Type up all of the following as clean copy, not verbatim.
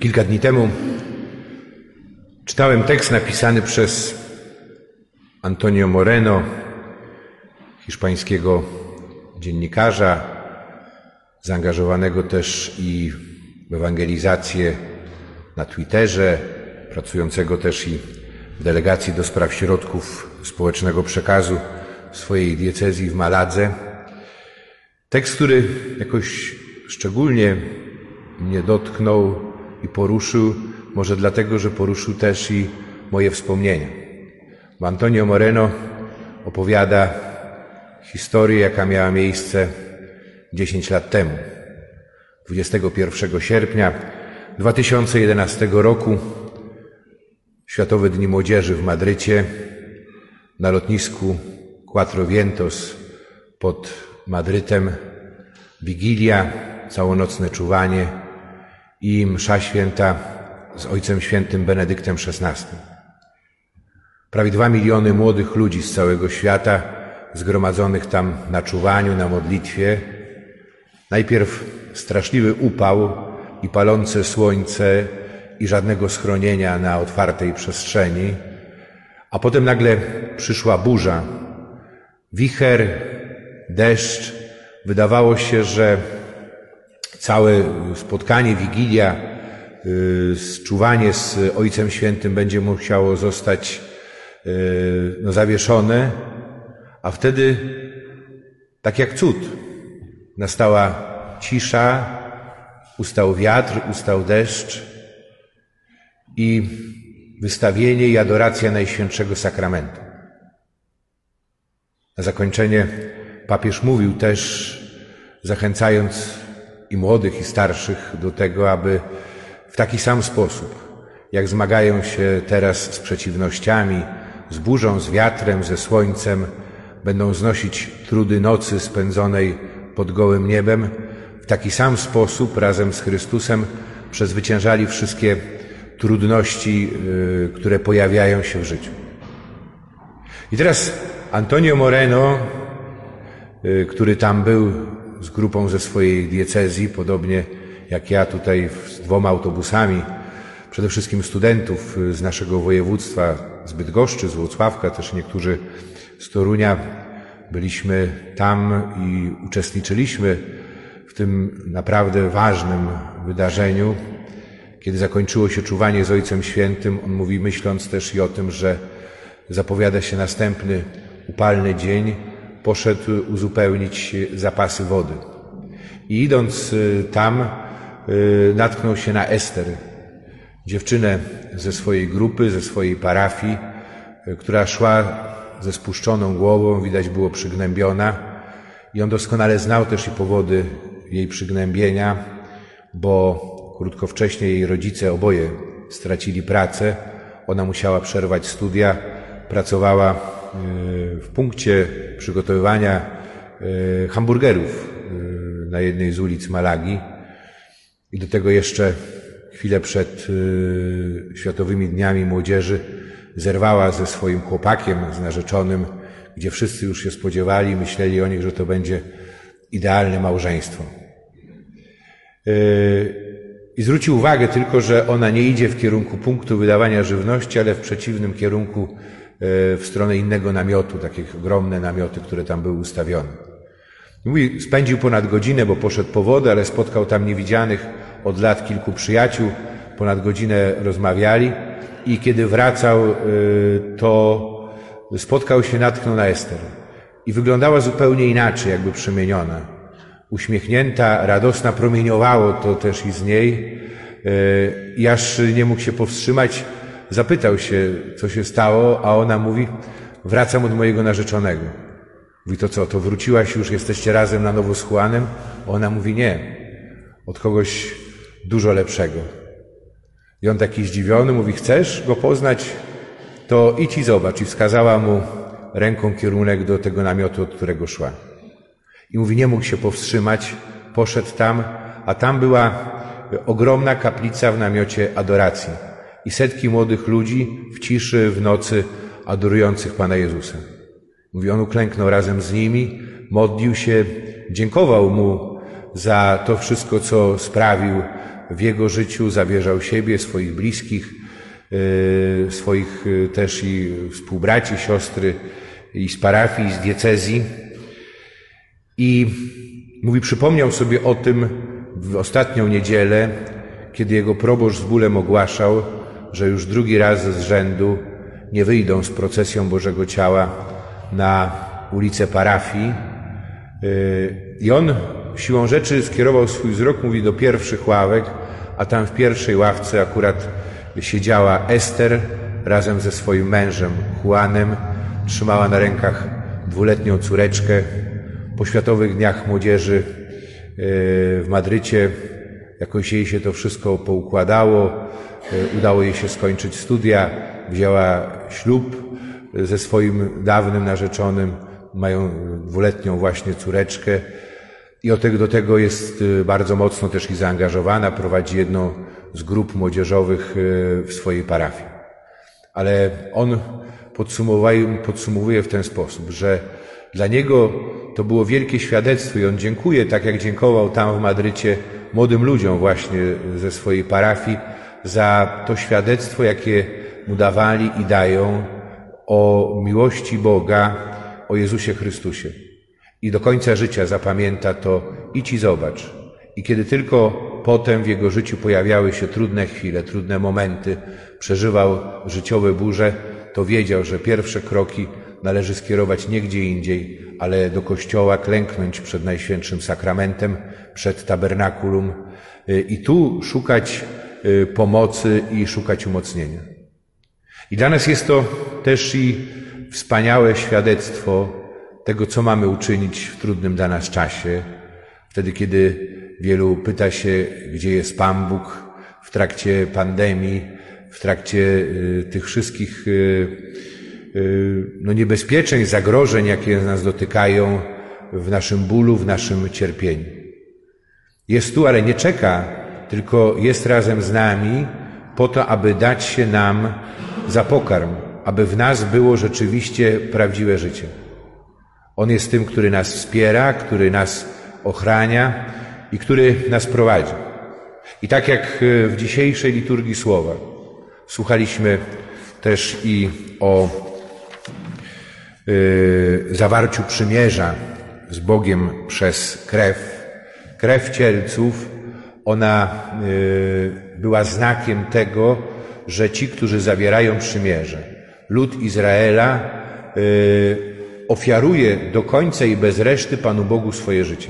Kilka dni temu czytałem tekst napisany przez Antonio Moreno, hiszpańskiego dziennikarza, zaangażowanego też i w ewangelizację na Twitterze, pracującego też i w delegacji do spraw środków społecznego przekazu w swojej diecezji w Maladze. Tekst, który jakoś szczególnie mnie dotknął i poruszył, może dlatego, że poruszył też i moje wspomnienia. Bo Antonio Moreno opowiada historię, jaka miała miejsce 10 lat temu. 21 sierpnia 2011 roku, Światowe Dni Młodzieży w Madrycie, na lotnisku Quatro Vientos pod Madrytem, wigilia, całonocne czuwanie i msza święta z Ojcem Świętym Benedyktem XVI. Prawie 2 miliony młodych ludzi z całego świata zgromadzonych tam na czuwaniu, na modlitwie. Najpierw straszliwy upał i palące słońce i żadnego schronienia na otwartej przestrzeni, a potem nagle przyszła burza, wicher, deszcz. Wydawało się, że całe spotkanie, wigilia, czuwanie z Ojcem Świętym będzie musiało zostać zawieszone, a wtedy, tak jak cud, nastała cisza, ustał wiatr, ustał deszcz i wystawienie i adoracja Najświętszego Sakramentu. Na zakończenie papież mówił też, zachęcając i młodych, i starszych do tego, aby w taki sam sposób, jak zmagają się teraz z przeciwnościami, z burzą, z wiatrem, ze słońcem, będą znosić trudy nocy spędzonej pod gołym niebem, w taki sam sposób razem z Chrystusem przezwyciężali wszystkie trudności, które pojawiają się w życiu. I teraz Antonio Moreno, który tam był z grupą ze swojej diecezji, podobnie jak ja tutaj z 2 autobusami, przede wszystkim studentów z naszego województwa, z Bydgoszczy, z Włocławka, też niektórzy z Torunia, byliśmy tam i uczestniczyliśmy w tym naprawdę ważnym wydarzeniu. Kiedy zakończyło się czuwanie z Ojcem Świętym, on mówi, myśląc też i o tym, że zapowiada się następny upalny dzień, poszedł uzupełnić zapasy wody. I idąc tam, natknął się na Ester, dziewczynę ze swojej grupy, ze swojej parafii, która szła ze spuszczoną głową, widać było przygnębiona. I on doskonale znał też i powody jej przygnębienia, bo krótko wcześniej jej rodzice oboje stracili pracę. Ona musiała przerwać studia, pracowała w punkcie przygotowywania hamburgerów na jednej z ulic Malagi. I do tego jeszcze chwilę przed Światowymi Dniami Młodzieży zerwała ze swoim chłopakiem, z narzeczonym, gdzie wszyscy już się spodziewali, myśleli o nich, że to będzie idealne małżeństwo. I zwrócił uwagę tylko, że ona nie idzie w kierunku punktu wydawania żywności, ale w przeciwnym kierunku, w stronę innego namiotu, takie ogromne namioty, które tam były ustawione. Mówi, spędził ponad godzinę, bo poszedł po wodę, ale spotkał tam niewidzianych od lat kilku przyjaciół, ponad godzinę rozmawiali i kiedy wracał, to spotkał się, natknął na Ester i wyglądała zupełnie inaczej, jakby przemieniona. Uśmiechnięta, radosna, promieniowało to też i z niej i aż nie mógł się powstrzymać. Zapytał się, co się stało, a ona mówi, wracam od mojego narzeczonego. Mówi, to co, to wróciłaś już, jesteście razem na nowo z Juanem? A ona mówi, nie, od kogoś dużo lepszego. I on taki zdziwiony mówi, chcesz go poznać? To idź i zobacz. I wskazała mu ręką kierunek do tego namiotu, od którego szła. I mówi, nie mógł się powstrzymać, poszedł tam, a tam była ogromna kaplica w namiocie adoracji. I setki młodych ludzi w ciszy, w nocy adorujących Pana Jezusa. Mówi, on uklęknął razem z nimi, modlił się, dziękował mu za to wszystko, co sprawił w jego życiu, zawierzał siebie, swoich bliskich, swoich też i współbraci, siostry i z parafii, i z diecezji. I mówi, przypomniał sobie o tym w ostatnią niedzielę, kiedy jego proboszcz z bólem ogłaszał, że już drugi raz z rzędu nie wyjdą z procesją Bożego Ciała na ulicę parafii. I on siłą rzeczy skierował swój wzrok, mówi, do pierwszych ławek, a tam w pierwszej ławce akurat siedziała Ester razem ze swoim mężem Juanem, trzymała na rękach dwuletnią córeczkę. Po Światowych Dniach Młodzieży w Madrycie jakoś jej się to wszystko poukładało, udało jej się skończyć studia, wzięła ślub ze swoim dawnym narzeczonym, mają dwuletnią właśnie córeczkę i do tego jest bardzo mocno też i zaangażowana, prowadzi jedną z grup młodzieżowych w swojej parafii. Ale on podsumowuje w ten sposób, że dla niego to było wielkie świadectwo i on dziękuje, tak jak dziękował tam w Madrycie młodym ludziom właśnie ze swojej parafii, za to świadectwo, jakie mu dawali i dają o miłości Boga, o Jezusie Chrystusie. I do końca życia zapamięta to, idź i zobacz. I kiedy tylko potem w jego życiu pojawiały się trudne chwile, trudne momenty, przeżywał życiowe burze, to wiedział, że pierwsze kroki należy skierować nie gdzie indziej, ale do kościoła, klęknąć przed Najświętszym Sakramentem, przed tabernakulum i tu szukać pomocy i szukać umocnienia. I dla nas jest to też i wspaniałe świadectwo tego, co mamy uczynić w trudnym dla nas czasie, wtedy kiedy wielu pyta się, gdzie jest Pan Bóg w trakcie pandemii, w trakcie tych wszystkich niebezpieczeństw, zagrożeń, jakie nas dotykają w naszym bólu, w naszym cierpieniu. Jest tu, ale nie czeka, tylko jest razem z nami po to, aby dać się nam za pokarm, aby w nas było rzeczywiście prawdziwe życie. On jest tym, który nas wspiera, który nas ochrania i który nas prowadzi. I tak jak w dzisiejszej liturgii słowa słuchaliśmy też i o zawarciu przymierza z Bogiem przez krew. Krew cielców, ona była znakiem tego, że ci, którzy zawierają przymierze, lud Izraela ofiaruje do końca i bez reszty Panu Bogu swoje życie.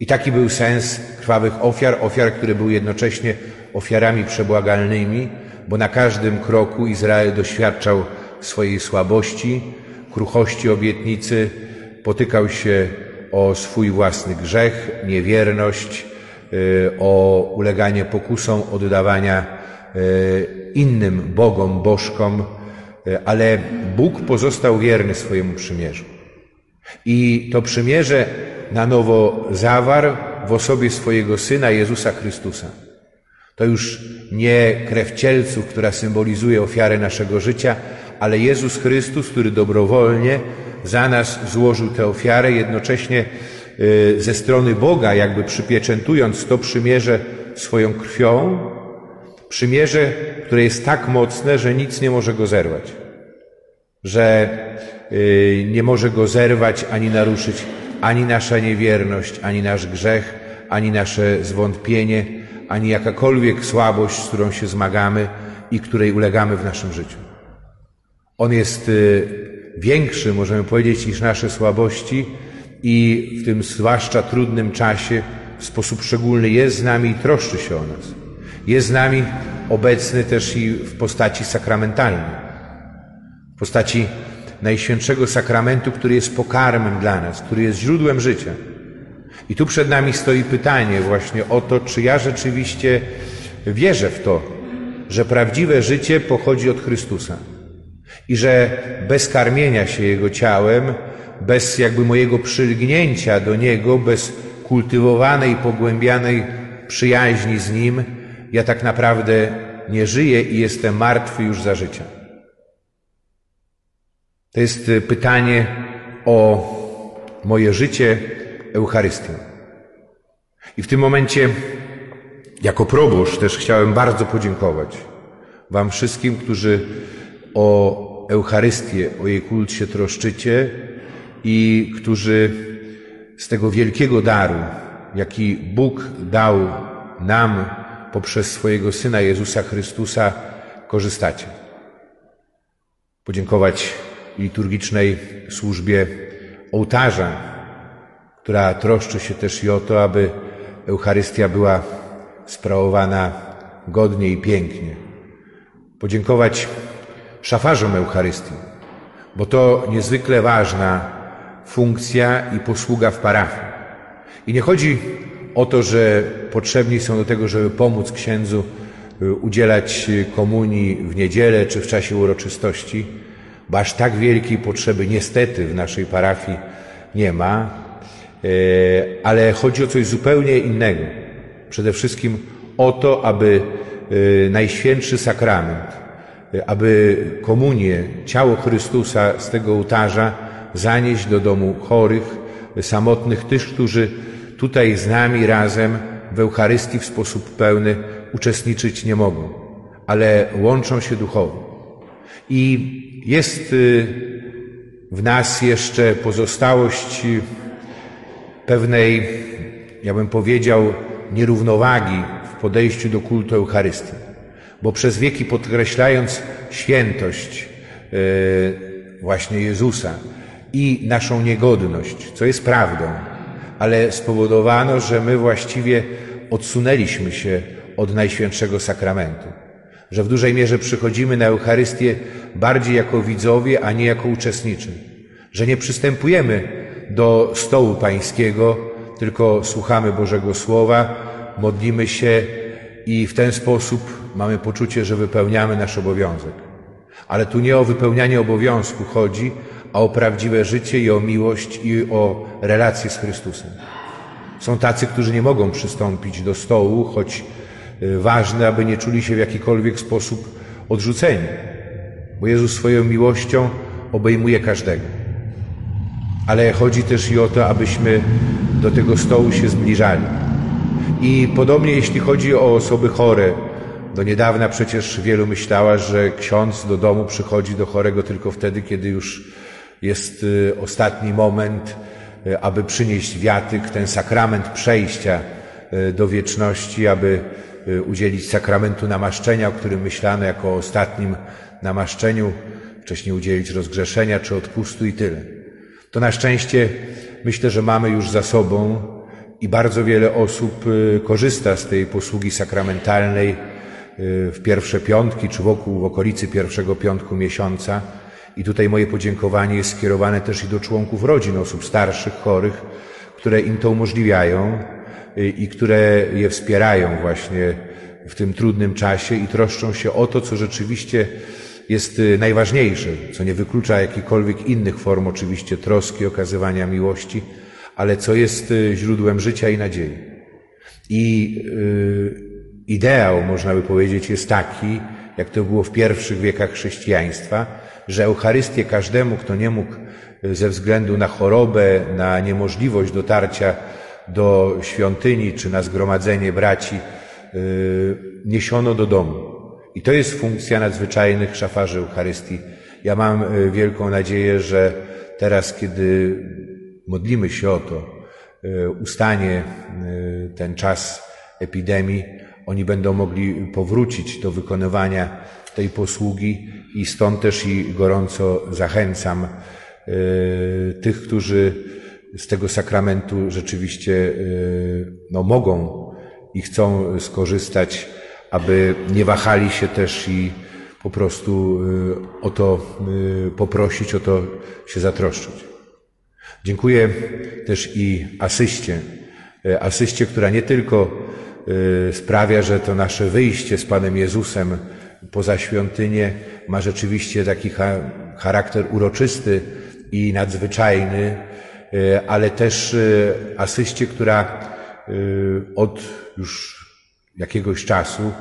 I taki był sens krwawych ofiar, który był jednocześnie ofiarami przebłagalnymi, bo na każdym kroku Izrael doświadczał swojej słabości, kruchości obietnicy, potykał się o swój własny grzech, niewierność, o uleganie pokusom oddawania innym bogom, bożkom, ale Bóg pozostał wierny swojemu przymierzu. I to przymierze na nowo zawarł w osobie swojego Syna Jezusa Chrystusa. To już nie krew cielców, która symbolizuje ofiarę naszego życia, ale Jezus Chrystus, który dobrowolnie za nas złożył tę ofiarę, jednocześnie ze strony Boga, jakby przypieczętując to przymierze swoją krwią, przymierze, które jest tak mocne, że nic nie może go zerwać, że nie może go zerwać ani naruszyć ani nasza niewierność, ani nasz grzech, ani nasze zwątpienie, ani jakakolwiek słabość, z którą się zmagamy i której ulegamy w naszym życiu. On jest większy, możemy powiedzieć, niż nasze słabości i w tym zwłaszcza trudnym czasie w sposób szczególny jest z nami i troszczy się o nas. Jest z nami obecny też i w postaci sakramentalnej, w postaci Najświętszego Sakramentu, który jest pokarmem dla nas, który jest źródłem życia. I tu przed nami stoi pytanie właśnie o to, czy ja rzeczywiście wierzę w to, że prawdziwe życie pochodzi od Chrystusa i że bez karmienia się Jego ciałem, bez jakby mojego przylgnięcia do Niego, bez kultywowanej, pogłębianej przyjaźni z Nim, ja tak naprawdę nie żyję i jestem martwy już za życia. To jest pytanie o moje życie Eucharystią. I w tym momencie Jako proboszcz też chciałem bardzo podziękować Wam wszystkim, którzy o Eucharystię, o jej kult się troszczycie i którzy z tego wielkiego daru, jaki Bóg dał nam poprzez swojego Syna Jezusa Chrystusa, korzystacie. Podziękować liturgicznej służbie ołtarza, która troszczy się też i o to, aby Eucharystia była sprawowana godnie i pięknie. Podziękować szafarzom Eucharystii, bo to niezwykle ważna funkcja i posługa w parafii. I nie chodzi o to, że potrzebni są do tego, żeby pomóc księdzu udzielać komunii w niedzielę czy w czasie uroczystości, bo aż tak wielkiej potrzeby niestety w naszej parafii nie ma, ale chodzi o coś zupełnie innego. Przede wszystkim o to, aby Najświętszy Sakrament, aby komunię, ciało Chrystusa z tego ołtarza zanieść do domu chorych, samotnych, tych, którzy tutaj z nami razem w Eucharystii w sposób pełny uczestniczyć nie mogą, ale łączą się duchowo. I jest w nas jeszcze pozostałość pewnej, ja bym powiedział, nierównowagi w podejściu do kultu Eucharystii, bo przez wieki podkreślając świętość właśnie Jezusa i naszą niegodność, co jest prawdą, ale spowodowano, że my właściwie odsunęliśmy się od Najświętszego Sakramentu, że w dużej mierze przychodzimy na Eucharystię bardziej jako widzowie, a nie jako uczestniczy, że nie przystępujemy do stołu pańskiego, tylko słuchamy Bożego Słowa, modlimy się i w ten sposób mamy poczucie, że wypełniamy nasz obowiązek. Ale tu nie o wypełnianie obowiązku chodzi, a o prawdziwe życie i o miłość i o relacje z Chrystusem. Są tacy, którzy nie mogą przystąpić do stołu, choć ważne, aby nie czuli się w jakikolwiek sposób odrzuceni, bo Jezus swoją miłością obejmuje każdego. Ale chodzi też i o to, abyśmy do tego stołu się zbliżali. I podobnie jeśli chodzi o osoby chore, do niedawna przecież wielu myślała, że ksiądz do domu przychodzi do chorego tylko wtedy, kiedy już jest ostatni moment, aby przynieść wiatyk, ten sakrament przejścia do wieczności, aby udzielić sakramentu namaszczenia, o którym myślano jako o ostatnim namaszczeniu, wcześniej udzielić rozgrzeszenia czy odpustu i tyle. To na szczęście myślę, że mamy już za sobą i bardzo wiele osób korzysta z tej posługi sakramentalnej w pierwsze piątki czy w okolicy pierwszego piątku miesiąca. I tutaj moje podziękowanie jest skierowane też i do członków rodzin, osób starszych, chorych, które im to umożliwiają i które je wspierają właśnie w tym trudnym czasie i troszczą się o to, co rzeczywiście jest najważniejsze, co nie wyklucza jakichkolwiek innych form oczywiście troski, okazywania miłości, ale co jest źródłem życia i nadziei. I ideał, można by powiedzieć, jest taki, jak to było w pierwszych wiekach chrześcijaństwa, że Eucharystię każdemu, kto nie mógł ze względu na chorobę, na niemożliwość dotarcia do świątyni czy na zgromadzenie braci, niesiono do domu. I to jest funkcja nadzwyczajnych szafarzy Eucharystii. Ja mam wielką nadzieję, że teraz, kiedy modlimy się o to, ustanie ten czas epidemii, oni będą mogli powrócić do wykonywania tej posługi i stąd też i gorąco zachęcam tych, którzy z tego sakramentu rzeczywiście mogą i chcą skorzystać, aby nie wahali się też i po prostu o to poprosić, o to się zatroszczyć. Dziękuję też i asyście, która nie tylko sprawia, że to nasze wyjście z Panem Jezusem poza świątynię ma rzeczywiście taki charakter uroczysty i nadzwyczajny, ale też asyście, która od już jakiegoś czasu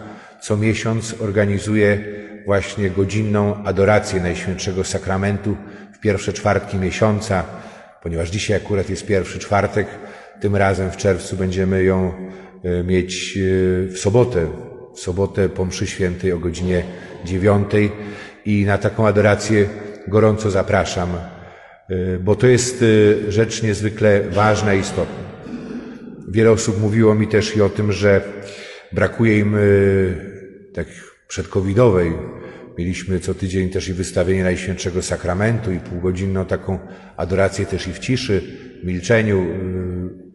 co miesiąc organizuje właśnie godzinną adorację Najświętszego Sakramentu w pierwsze czwartki miesiąca, ponieważ dzisiaj akurat jest pierwszy czwartek, Tym razem w czerwcu będziemy ją mieć w sobotę po mszy świętej o godzinie 9:00 i na taką adorację gorąco zapraszam, bo to jest rzecz niezwykle ważna i istotna. Wiele osób mówiło mi też i o tym, że brakuje im tak przedcovidowej. Mieliśmy co tydzień też i wystawienie Najświętszego Sakramentu i półgodzinną taką adorację też i w ciszy, w milczeniu.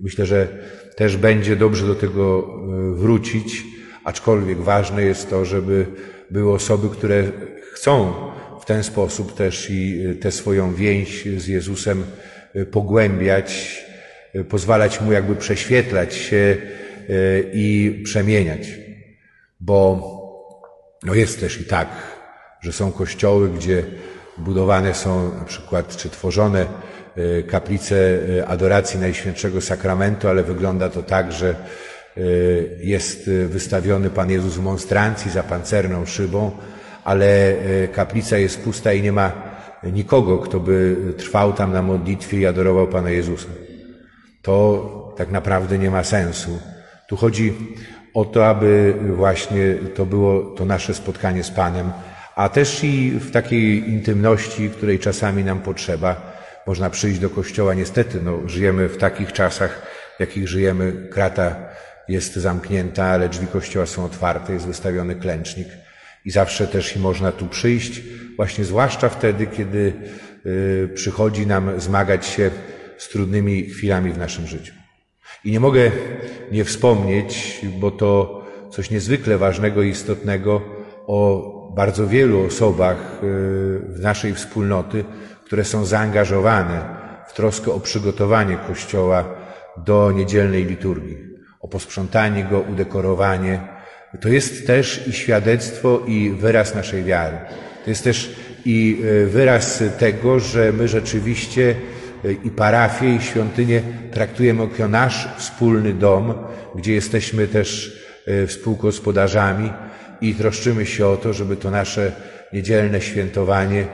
Myślę, że też będzie dobrze do tego wrócić, aczkolwiek ważne jest to, żeby były osoby, które chcą w ten sposób też i tę swoją więź z Jezusem pogłębiać, pozwalać Mu jakby prześwietlać się i przemieniać. Bo no jest też i tak, że są kościoły, gdzie budowane są na przykład, czy tworzone kaplice adoracji Najświętszego Sakramentu, ale wygląda to tak, że jest wystawiony Pan Jezus w monstrancji za pancerną szybą, ale kaplica jest pusta i nie ma nikogo, kto by trwał tam na modlitwie i adorował Pana Jezusa. To tak naprawdę nie ma sensu. Tu chodzi o to, aby właśnie to było to nasze spotkanie z Panem, a też i w takiej intymności, której czasami nam potrzeba. Można przyjść do kościoła. Niestety, no, żyjemy w takich czasach, w jakich żyjemy. Krata jest zamknięta, ale drzwi kościoła są otwarte, jest wystawiony klęcznik. I zawsze też i można tu przyjść, właśnie zwłaszcza wtedy, kiedy przychodzi nam zmagać się z trudnymi chwilami w naszym życiu. I nie mogę nie wspomnieć, bo to coś niezwykle ważnego i istotnego, o bardzo wielu osobach w naszej wspólnoty, które są zaangażowane w troskę o przygotowanie Kościoła do niedzielnej liturgii, o posprzątanie go, udekorowanie. To jest też i świadectwo, i wyraz naszej wiary. To jest też i wyraz tego, że my rzeczywiście i parafie, i świątynie traktujemy jako nasz wspólny dom, gdzie jesteśmy też współgospodarzami i troszczymy się o to, żeby to nasze niedzielne świętowanie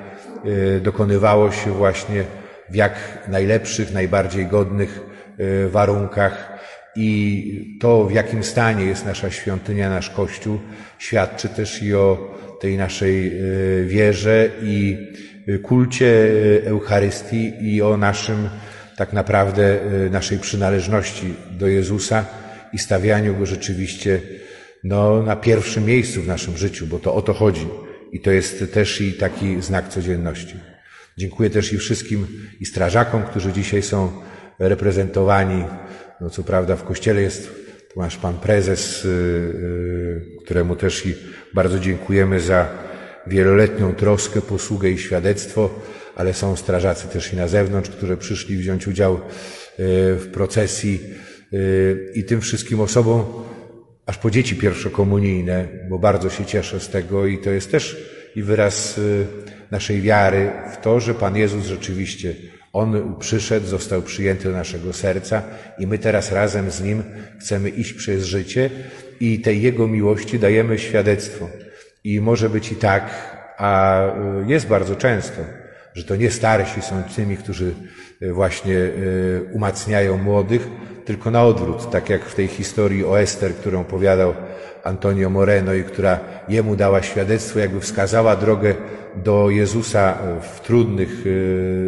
dokonywało się właśnie w jak najlepszych, najbardziej godnych warunkach. I to, w jakim stanie jest nasza świątynia, nasz Kościół, świadczy też i o tej naszej wierze i kulcie Eucharystii i o naszym, tak naprawdę, naszej przynależności do Jezusa i stawianiu Go rzeczywiście na pierwszym miejscu w naszym życiu, bo to o to chodzi. I to jest też i taki znak codzienności. Dziękuję też i wszystkim i strażakom, którzy dzisiaj są reprezentowani. No co prawda w kościele jest tu nasz pan prezes, któremu też i bardzo dziękujemy za wieloletnią troskę, posługę i świadectwo, ale są strażacy też i na zewnątrz, którzy przyszli wziąć udział w procesji i tym wszystkim osobom, aż po dzieci pierwszokomunijne, bo bardzo się cieszę z tego i to jest też i wyraz naszej wiary w to, że Pan Jezus rzeczywiście, On przyszedł, został przyjęty do naszego serca i my teraz razem z Nim chcemy iść przez życie i tej Jego miłości dajemy świadectwo. I może być i tak, a jest bardzo często, że to nie starsi są tymi, którzy właśnie umacniają młodych, tylko na odwrót, tak jak w tej historii o Ester, którą opowiadał Antonio Moreno i która jemu dała świadectwo, jakby wskazała drogę do Jezusa w trudnych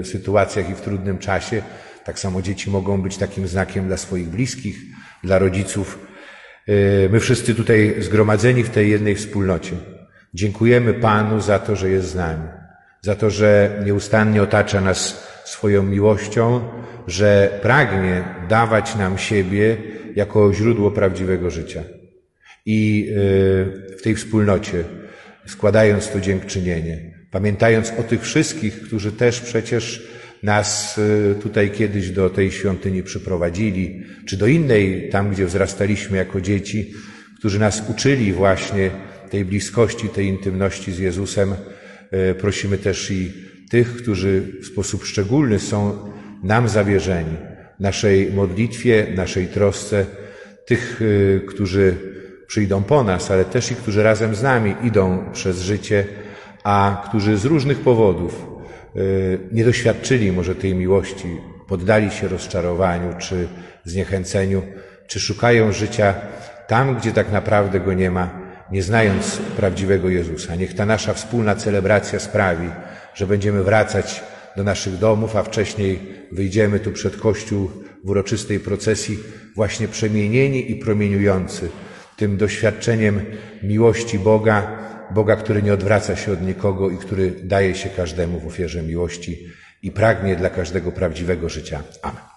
sytuacjach i w trudnym czasie. Tak samo dzieci mogą być takim znakiem dla swoich bliskich, dla rodziców. My wszyscy tutaj zgromadzeni w tej jednej wspólnocie dziękujemy Panu za to, że jest z nami, za to, że nieustannie otacza nas swoją miłością, że pragnie dawać nam siebie jako źródło prawdziwego życia. I w tej wspólnocie, składając to dziękczynienie, pamiętając o tych wszystkich, którzy też przecież nas tutaj kiedyś do tej świątyni przyprowadzili, czy do innej, tam gdzie wzrastaliśmy jako dzieci, którzy nas uczyli właśnie tej bliskości, tej intymności z Jezusem, prosimy też i tych, którzy w sposób szczególny są nam zawierzeni, naszej modlitwie, naszej trosce, tych, którzy przyjdą po nas, ale też i którzy razem z nami idą przez życie, a którzy z różnych powodów nie doświadczyli może tej miłości, poddali się rozczarowaniu, czy zniechęceniu, czy szukają życia tam, gdzie tak naprawdę go nie ma, nie znając prawdziwego Jezusa. Niech ta nasza wspólna celebracja sprawi, że będziemy wracać do naszych domów, a wcześniej wyjdziemy tu przed Kościół w uroczystej procesji właśnie przemienieni i promieniujący tym doświadczeniem miłości Boga, Boga, który nie odwraca się od nikogo i który daje się każdemu w ofierze miłości i pragnie dla każdego prawdziwego życia. Amen.